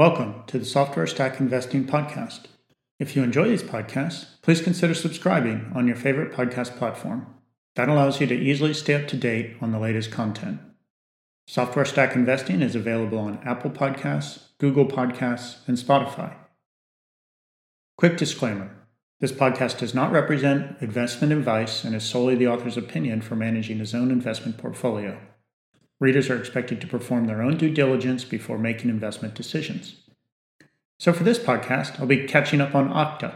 Welcome to the Software Stack Investing Podcast. If you enjoy these podcasts, please consider subscribing on your favorite podcast platform. That allows you to easily stay up to date on the latest content. Software Stack Investing is available on Apple Podcasts, Google Podcasts, and Spotify. Quick disclaimer. This podcast does not represent investment advice and is solely the author's opinion for managing his own investment portfolio. Readers are expected to perform their own due diligence before making investment decisions. So for this podcast, I'll be catching up on Okta.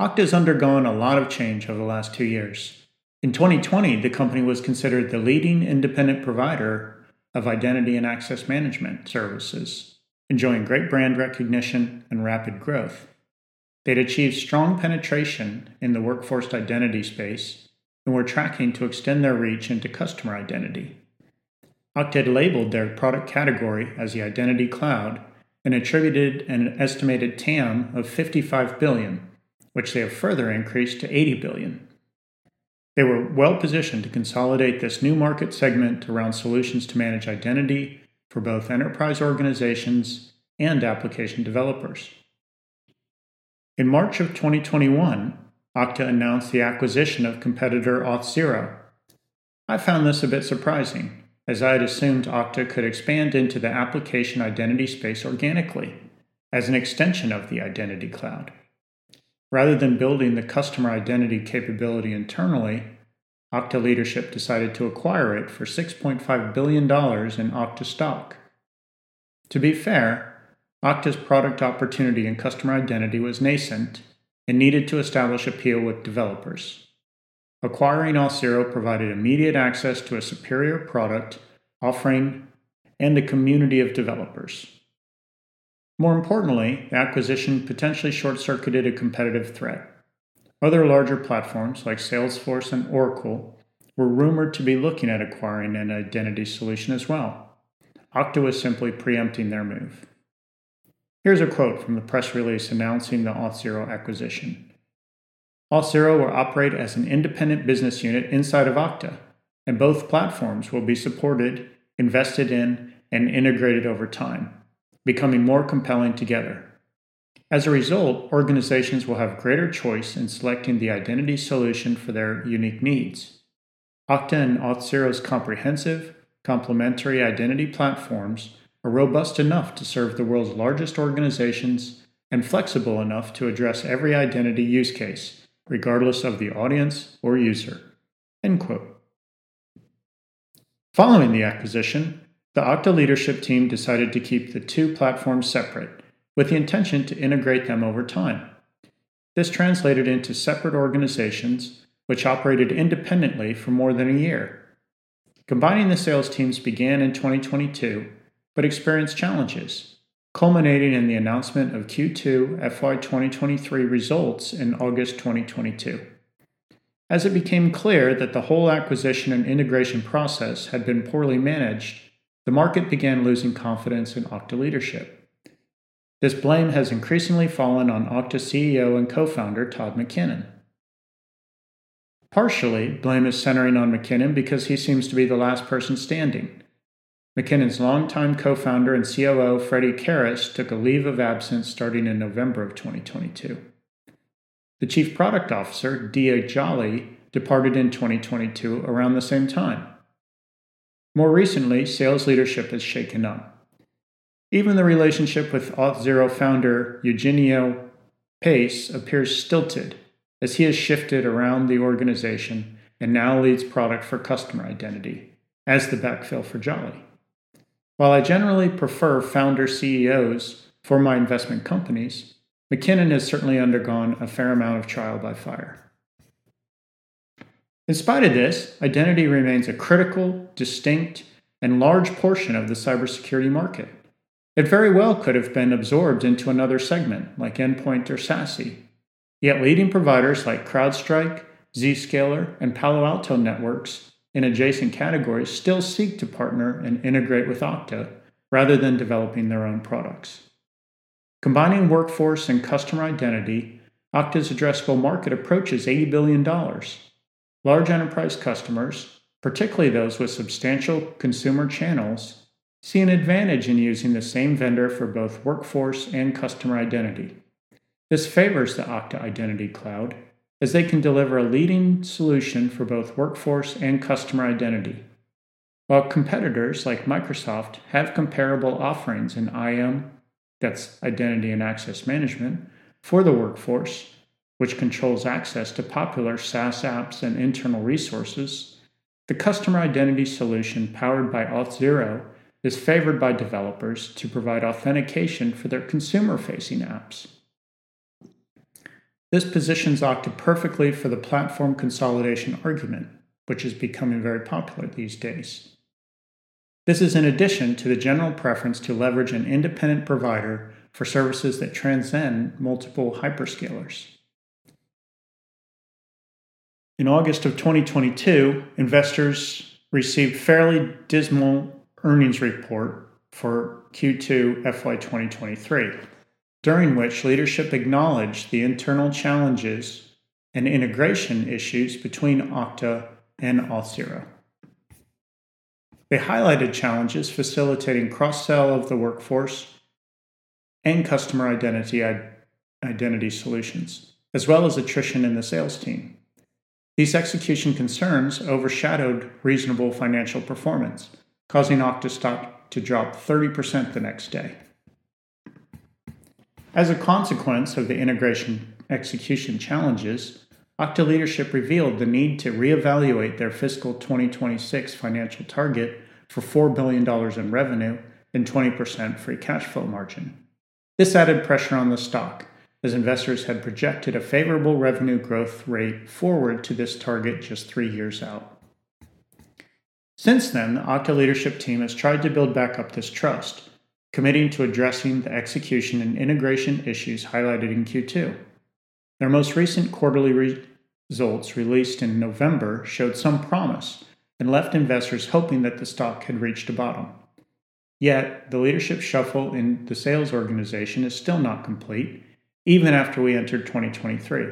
Okta's undergone a lot of change over the last 2 years. In 2020, the company was considered the leading independent provider of identity and access management services, enjoying great brand recognition and rapid growth. They'd achieved strong penetration in the workforce identity space and were tracking to extend their reach into customer identity. Okta had labeled their product category as the Identity Cloud and attributed an estimated TAM of $55 billion, which they have further increased to $80 billion. They were well positioned to consolidate this new market segment around solutions to manage identity for both enterprise organizations and application developers. In March of 2021, Okta announced the acquisition of competitor Auth0. I found this a bit surprising, as I had assumed Okta could expand into the application identity space organically, as an extension of the Identity Cloud. Rather than building the customer identity capability internally, Okta leadership decided to acquire it for $6.5 billion in Okta stock. To be fair, Okta's product opportunity in customer identity was nascent and needed to establish appeal with developers. Acquiring Auth0 provided immediate access to a superior product offering and a community of developers. More importantly, the acquisition potentially short-circuited a competitive threat. Other larger platforms like Salesforce and Oracle were rumored to be looking at acquiring an identity solution as well. Okta was simply preempting their move. Here's a quote from the press release announcing the Auth0 acquisition. Auth0 will operate as an independent business unit inside of Okta, and both platforms will be supported, invested in, and integrated over time, becoming more compelling together. As a result, organizations will have greater choice in selecting the identity solution for their unique needs. Okta and Auth0's comprehensive, complementary identity platforms are robust enough to serve the world's largest organizations and flexible enough to address every identity use case, regardless of the audience or user. End quote. Following the acquisition, the Okta leadership team decided to keep the two platforms separate, with the intention to integrate them over time. This translated into separate organizations, which operated independently for more than a year. Combining the sales teams began in 2022, but experienced challenges, culminating in the announcement of Q2 FY 2023 results in August 2022. As it became clear that the whole acquisition and integration process had been poorly managed, the market began losing confidence in Okta leadership. This blame has increasingly fallen on Okta CEO and co-founder Todd McKinnon. Partially, blame is centering on McKinnon because he seems to be the last person standing. McKinnon's longtime co-founder and COO, Freddie Karras, took a leave of absence starting in November of 2022. The chief product officer, Dia Jolly, departed in 2022 around the same time. More recently, sales leadership has shaken up. Even the relationship with Auth0 founder Eugenio Pace appears stilted, as he has shifted around the organization and now leads product for customer identity, as the backfill for Jolly. While I generally prefer founder CEOs for my investment companies, McKinnon has certainly undergone a fair amount of trial by fire. In spite of this, identity remains a critical, distinct, and large portion of the cybersecurity market. It very well could have been absorbed into another segment, like endpoint or SASE. Yet leading providers like CrowdStrike, Zscaler, and Palo Alto Networks in adjacent categories still seek to partner and integrate with Okta rather than developing their own products. Combining workforce and customer identity, Okta's addressable market approaches $80 billion. Large enterprise customers, particularly those with substantial consumer channels, see an advantage in using the same vendor for both workforce and customer identity. This favors the Okta Identity Cloud, as they can deliver a leading solution for both workforce and customer identity, while competitors like Microsoft have comparable offerings in IAM, that's Identity and Access Management, for the workforce, which controls access to popular SaaS apps and internal resources. The customer identity solution powered by Auth0 is favored by developers to provide authentication for their consumer-facing apps. This positions Okta perfectly for the platform consolidation argument, which is becoming very popular these days. This is in addition to the general preference to leverage an independent provider for services that transcend multiple hyperscalers. In August of 2022, investors received fairly dismal earnings report for Q2 FY 2023. During which leadership acknowledged the internal challenges and integration issues between Okta and Auth0. They highlighted challenges facilitating cross-sell of the workforce and customer identity solutions, as well as attrition in the sales team. These execution concerns overshadowed reasonable financial performance, causing Okta stock to drop 30% the next day. As a consequence of the integration execution challenges, Okta leadership revealed the need to reevaluate their fiscal 2026 financial target for $4 billion in revenue and 20% free cash flow margin. This added pressure on the stock, as investors had projected a favorable revenue growth rate forward to this target just 3 years out. Since then, the Okta leadership team has tried to build back up this trust, committing to addressing the execution and integration issues highlighted in Q2. Their most recent quarterly results released in November showed some promise and left investors hoping that the stock had reached a bottom. Yet, the leadership shuffle in the sales organization is still not complete, even after we entered 2023.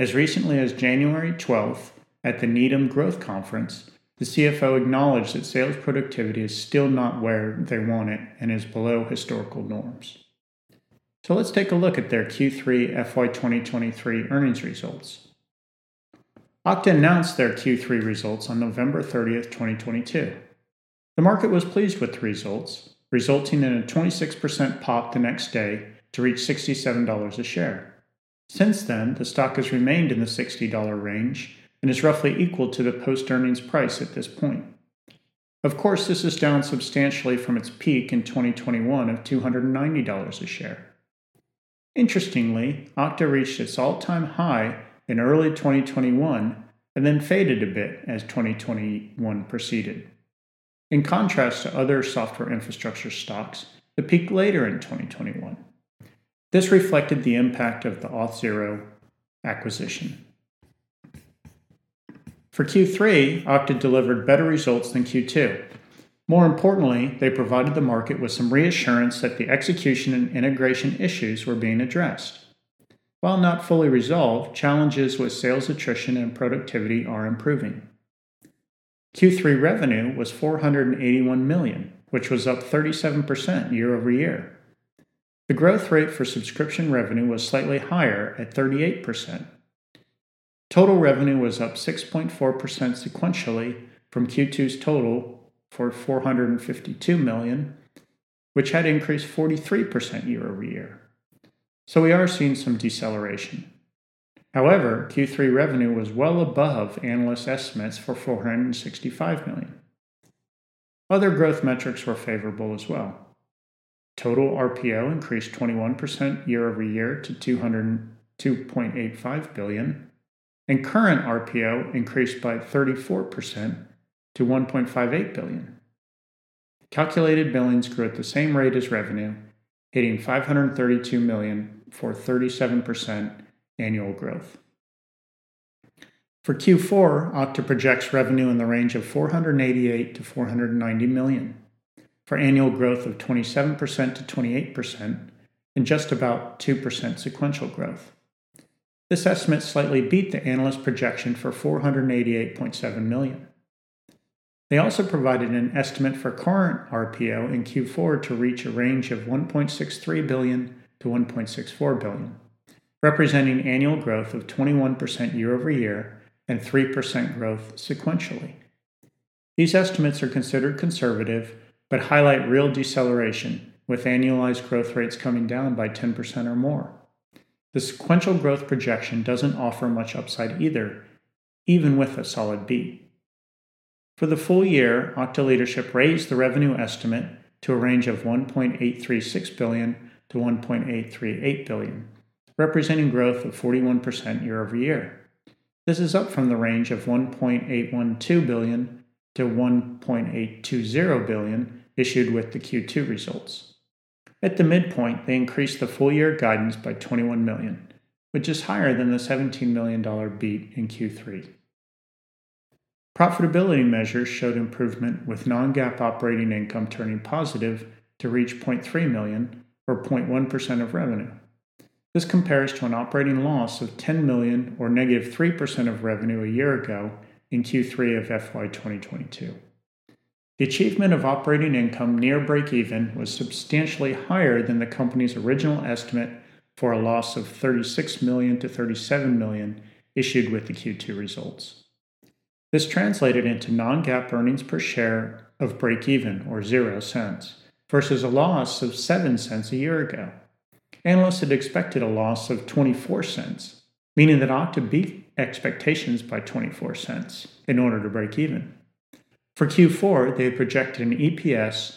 As recently as January 12th, at the Needham Growth Conference, the CFO acknowledged that sales productivity is still not where they want it and is below historical norms. So let's take a look at their Q3 FY 2023 earnings results. Okta announced their Q3 results on November 30th, 2022. The market was pleased with the results, resulting in a 26% pop the next day to reach $67 a share. Since then, the stock has remained in the $60 range, and is roughly equal to the post-earnings price at this point. Of course, this is down substantially from its peak in 2021 of $290 a share. Interestingly, Okta reached its all-time high in early 2021 and then faded a bit as 2021 proceeded. In contrast to other software infrastructure stocks, the peak later in 2021. This reflected the impact of the Auth0 acquisition. For Q3, Okta delivered better results than Q2. More importantly, they provided the market with some reassurance that the execution and integration issues were being addressed. While not fully resolved, challenges with sales attrition and productivity are improving. Q3 revenue was $481 million, which was up 37% year over year. The growth rate for subscription revenue was slightly higher at 38%. Total revenue was up 6.4% sequentially from Q2's total for $452 million, which had increased 43% year over year. So we are seeing some deceleration. However, Q3 revenue was well above analyst estimates for $465 million. Other growth metrics were favorable as well. Total RPO increased 21% year over year to $202.85 billion. And current RPO increased by 34% to $1.58 billion. Calculated billings grew at the same rate as revenue, hitting $532 million for 37% annual growth. For Q4, Okta projects revenue in the range of $488 to $490 million, for annual growth of 27% to 28%, and just about 2% sequential growth. This estimate slightly beat the analyst projection for $488.7 million. They also provided an estimate for current RPO in Q4 to reach a range of $1.63 billion to $1.64 billion, representing annual growth of 21% year over year and 3% growth sequentially. These estimates are considered conservative, but highlight real deceleration, with annualized growth rates coming down by 10% or more. The sequential growth projection doesn't offer much upside either, even with a solid beat. For the full year, Okta leadership raised the revenue estimate to a range of $1.836 billion to $1.838 billion, representing growth of 41% year over year. This is up from the range of $1.812 billion to $1.820 billion issued with the Q2 results. At the midpoint, they increased the full year guidance by $21 million, which is higher than the $17 million beat in Q3. Profitability measures showed improvement, with non-GAAP operating income turning positive to reach $0.3 million, or 0.1% of revenue. This compares to an operating loss of $10 million, or negative 3% of revenue a year ago in Q3 of FY 2022. The achievement of operating income near break-even was substantially higher than the company's original estimate for a loss of $36 million to $37 million issued with the Q2 results. This translated into non-GAAP earnings per share of break-even, or 0 cents, versus a loss of 7 cents a year ago. Analysts had expected a loss of 24 cents, meaning that Okta beat expectations by 24 cents in order to break even. For Q4, they projected an EPS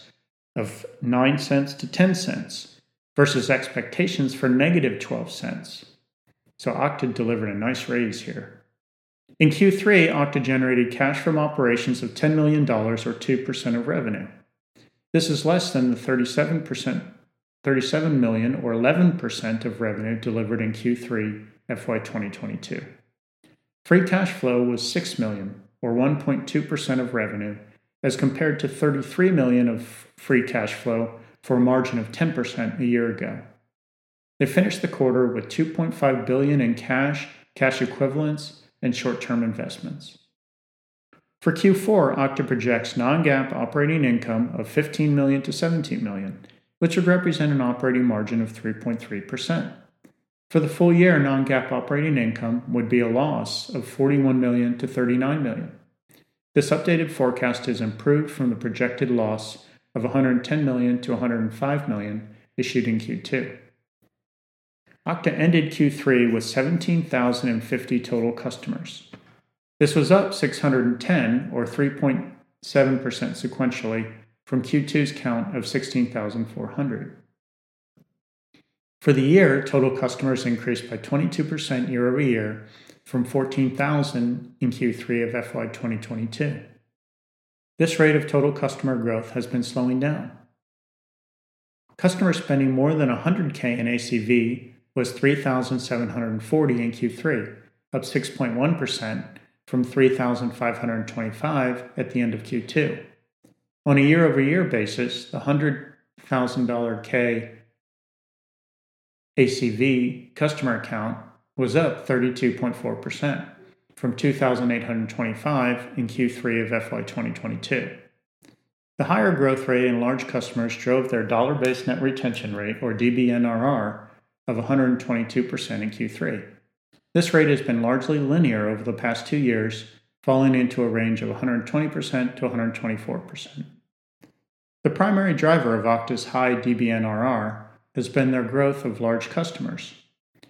of 9 cents to 10 cents versus expectations for negative 12 cents. So Okta delivered a nice raise here. In Q3, Okta generated cash from operations of $10 million, or 2% of revenue. This is less than the $37 million, or 11% of revenue delivered in Q3 FY 2022. Free cash flow was $6 million. Or 1.2% of revenue, as compared to $33 million of free cash flow for a margin of 10% a year ago. They finished the quarter with $2.5 billion in cash, cash equivalents, and short-term investments. For Q4, Okta projects non-GAAP operating income of $15 million to $17 million, which would represent an operating margin of 3.3%. For the full year, non-GAAP operating income would be a loss of $41 million to $39 million. This updated forecast is improved from the projected loss of $110 million to $105 million issued in Q2. Okta ended Q3 with 17,050 total customers. This was up 610, or 3.7% sequentially, from Q2's count of 16,400. For the year, total customers increased by 22% year over year, from 14,000 in Q3 of FY 2022. This rate of total customer growth has been slowing down. Customers spending more than $100K in ACV was 3,740 in Q3, up 6.1% from 3,525 at the end of Q2. On a year-over-year basis, the $100,000K ACV customer account was up 32.4% from 2,825 in Q3 of FY 2022. The higher growth rate in large customers drove their dollar-based net retention rate, or DBNRR, of 122% in Q3. This rate has been largely linear over the past 2 years, falling into a range of 120% to 124%. The primary driver of Okta's high DBNRR has been their growth of large customers.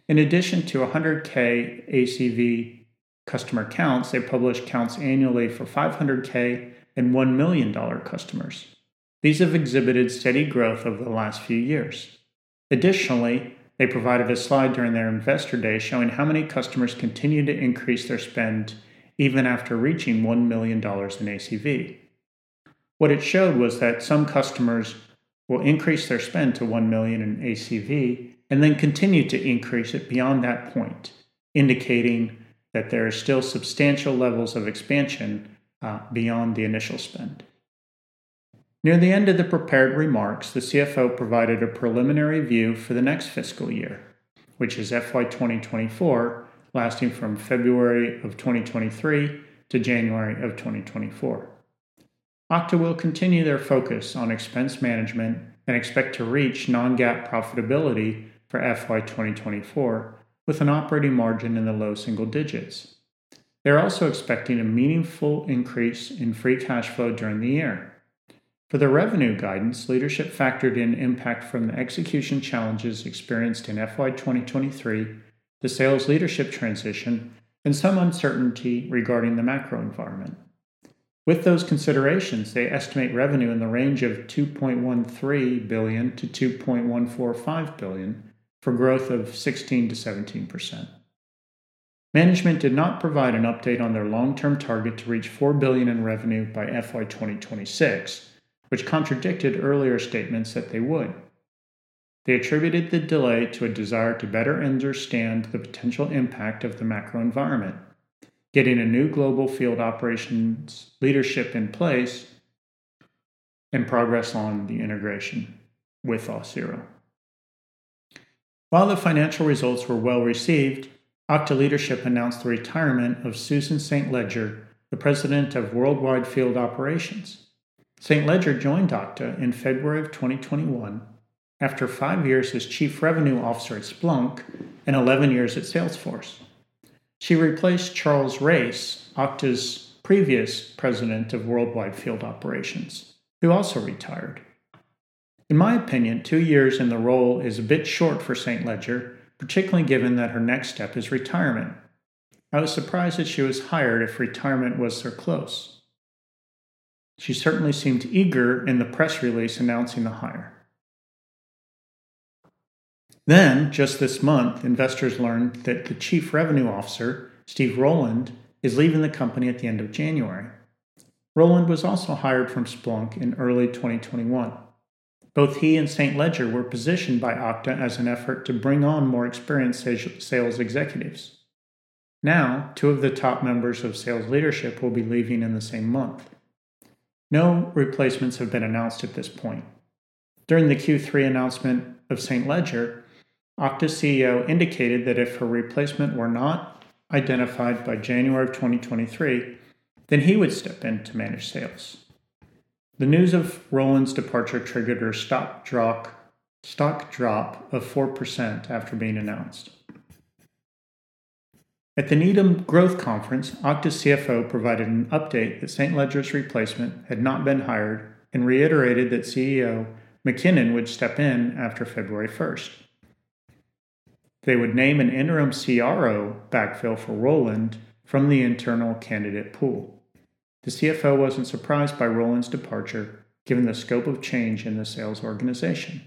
In addition to 100K ACV customer counts, they publish counts annually for 500K and $1 million customers. These have exhibited steady growth over the last few years. Additionally, they provided a slide during their investor day showing how many customers continue to increase their spend even after reaching $1 million in ACV. What it showed was that some customers will increase their spend to $1 million in ACV and then continue to increase it beyond that point, indicating that there are still substantial levels of expansion beyond the initial spend. Near the end of the prepared remarks, the CFO provided a preliminary view for the next fiscal year, which is FY 2024, lasting from February of 2023 to January of 2024. Okta will continue their focus on expense management and expect to reach non-GAAP profitability for FY 2024 with an operating margin in the low single digits. They're also expecting a meaningful increase in free cash flow during the year. For the revenue guidance, leadership factored in impact from the execution challenges experienced in FY 2023, the sales leadership transition, and some uncertainty regarding the macro environment. With those considerations, they estimate revenue in the range of $2.13 billion to $2.145 billion for growth of 16 to 17%. Management did not provide an update on their long-term target to reach $4 billion in revenue by FY 2026, which contradicted earlier statements that they would. They attributed the delay to a desire to better understand the potential impact of the macro environment, getting a new global field operations leadership in place, and progress on the integration with Auth0. While the financial results were well received, Okta leadership announced the retirement of Susan St. Ledger, the president of Worldwide Field Operations. St. Ledger joined Okta in February of 2021 after 5 years as Chief Revenue Officer at Splunk and 11 years at Salesforce. She replaced Charles Race, Okta's previous president of Worldwide Field Operations, who also retired. In my opinion, 2 years in the role is a bit short for St. Ledger, particularly given that her next step is retirement. I was surprised that she was hired if retirement was so close. She certainly seemed eager in the press release announcing the hire. Then, just this month, investors learned that the Chief Revenue Officer, Steve Rowland, is leaving the company at the end of January. Rowland was also hired from Splunk in early 2021. Both he and St. Ledger were positioned by Okta as an effort to bring on more experienced sales executives. Now, two of the top members of sales leadership will be leaving in the same month. No replacements have been announced at this point. During the Q3 announcement of St. Ledger, Okta's CEO indicated that if her replacement were not identified by January of 2023, then he would step in to manage sales. The news of Rowland's departure triggered her stock drop of 4% after being announced. At the Needham Growth Conference, Okta's CFO provided an update that St. Ledger's replacement had not been hired and reiterated that CEO McKinnon would step in after February 1st. They would name an interim CRO backfill for Rowland from the internal candidate pool. The CFO wasn't surprised by Rowland's departure, given the scope of change in the sales organization.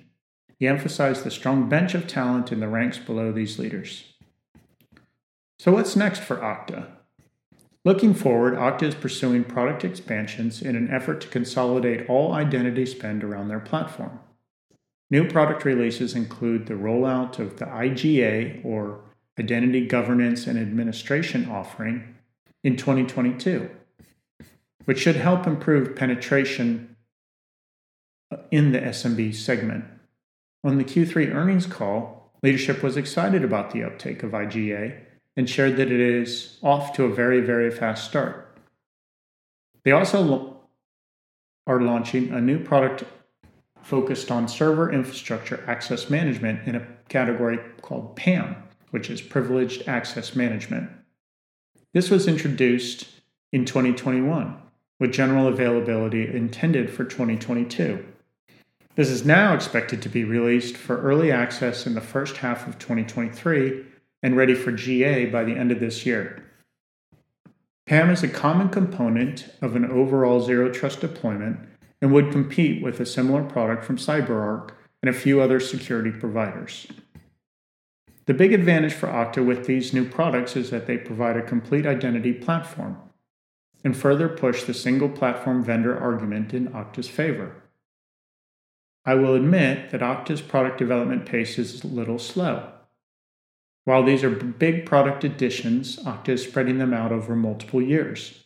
He emphasized the strong bench of talent in the ranks below these leaders. So what's next for Okta? Looking forward, Okta is pursuing product expansions in an effort to consolidate all identity spend around their platform. New product releases include the rollout of the IGA, or Identity Governance and Administration offering, in 2022, which should help improve penetration in the SMB segment. On the Q3 earnings call, leadership was excited about the uptake of IGA and shared that it is off to a very, very fast start. They also are launching a new product focused on server infrastructure access management in a category called PAM, which is Privileged Access Management. This was introduced in 2021, with general availability intended for 2022. This is now expected to be released for early access in the first half of 2023 and ready for GA by the end of this year. PAM is a common component of an overall Zero Trust deployment and would compete with a similar product from CyberArk and a few other security providers. The big advantage for Okta with these new products is that they provide a complete identity platform and further push the single platform vendor argument in Okta's favor. I will admit that Okta's product development pace is a little slow. While these are big product additions, Okta is spreading them out over multiple years.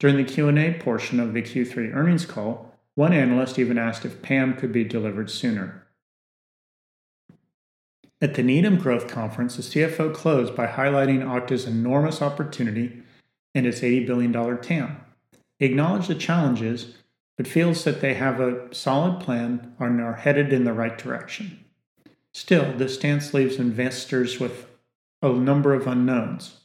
During the Q&A portion of the Q3 earnings call, one analyst even asked if PAM could be delivered sooner. At the Needham Growth Conference, the CFO closed by highlighting Okta's enormous opportunity and its $80 billion TAM. He acknowledged the challenges but feels that they have a solid plan and are headed in the right direction. Still, this stance leaves investors with a number of unknowns.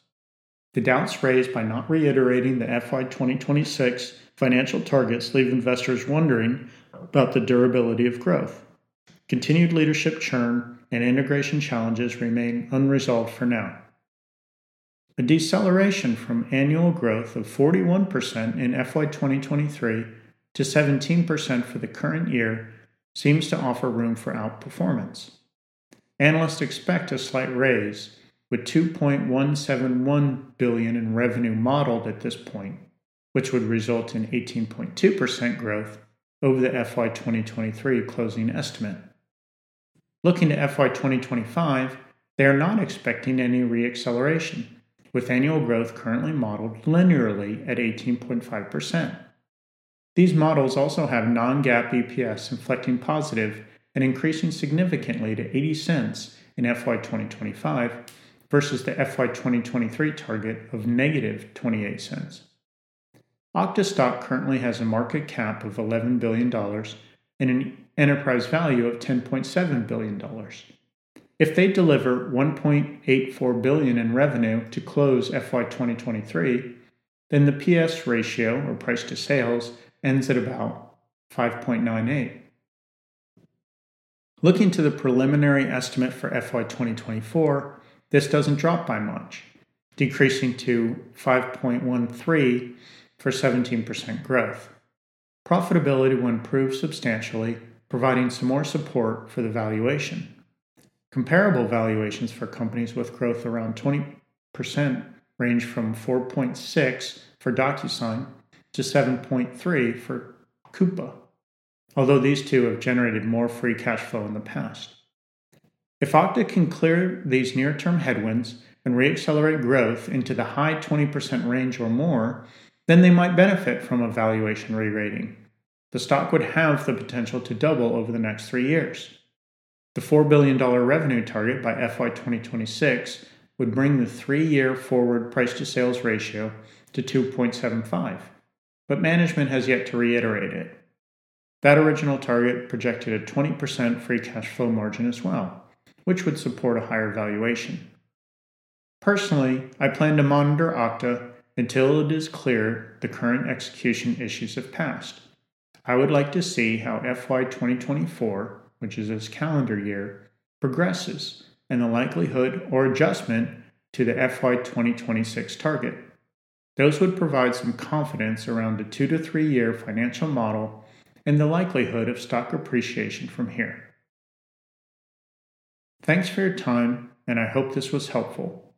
The doubts raised by not reiterating the FY 2026 financial targets leave investors wondering about the durability of growth. Continued leadership churn and integration challenges remain unresolved for now. A deceleration from annual growth of 41% in FY 2023 to 17% for the current year seems to offer room for outperformance. Analysts expect a slight raise, with $2.171 billion in revenue modeled at this point, which would result in 18.2% growth over the FY 2023 closing estimate. Looking to FY 2025, they are not expecting any reacceleration, with annual growth currently modeled linearly at 18.5%. These models also have non-GAAP EPS inflecting positive and increasing significantly to 80 cents in FY 2025 versus the FY 2023 target of negative 28 cents. Okta stock currently has a market cap of $11 billion and an enterprise value of $10.7 billion. If they deliver $1.84 billion in revenue to close FY 2023, then the PS ratio, or price to sales, ends at about 5.98. Looking to the preliminary estimate for FY 2024, this doesn't drop by much, decreasing to 5.13 for 17% growth. Profitability will improve substantially, providing some more support for the valuation. Comparable valuations for companies with growth around 20% range from 4.6 for DocuSign to 7.3 for Coupa, although these two have generated more free cash flow in the past. If Okta can clear these near-term headwinds and reaccelerate growth into the high 20% range or more, then they might benefit from a valuation re-rating. The stock would have the potential to double over the next 3 years. The $4 billion revenue target by FY 2026 would bring the 3-year forward price-to-sales ratio to 2.75, but management has yet to reiterate it. That original target projected a 20% free cash flow margin as well, which would support a higher valuation. Personally, I plan to monitor Okta until it is clear the current execution issues have passed. I would like to see how FY 2024, which is this calendar year, progresses and the likelihood or adjustment to the FY 2026 target. Those would provide some confidence around the 2 to 3 year financial model and the likelihood of stock appreciation from here. Thanks for your time, and I hope this was helpful.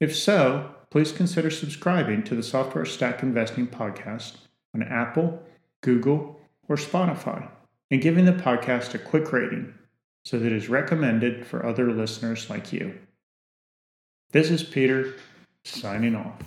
If so, please consider subscribing to the Software Stack Investing Podcast on Apple, Google, or Spotify, and giving the podcast a quick rating so that it is recommended for other listeners like you. This is Peter, signing off.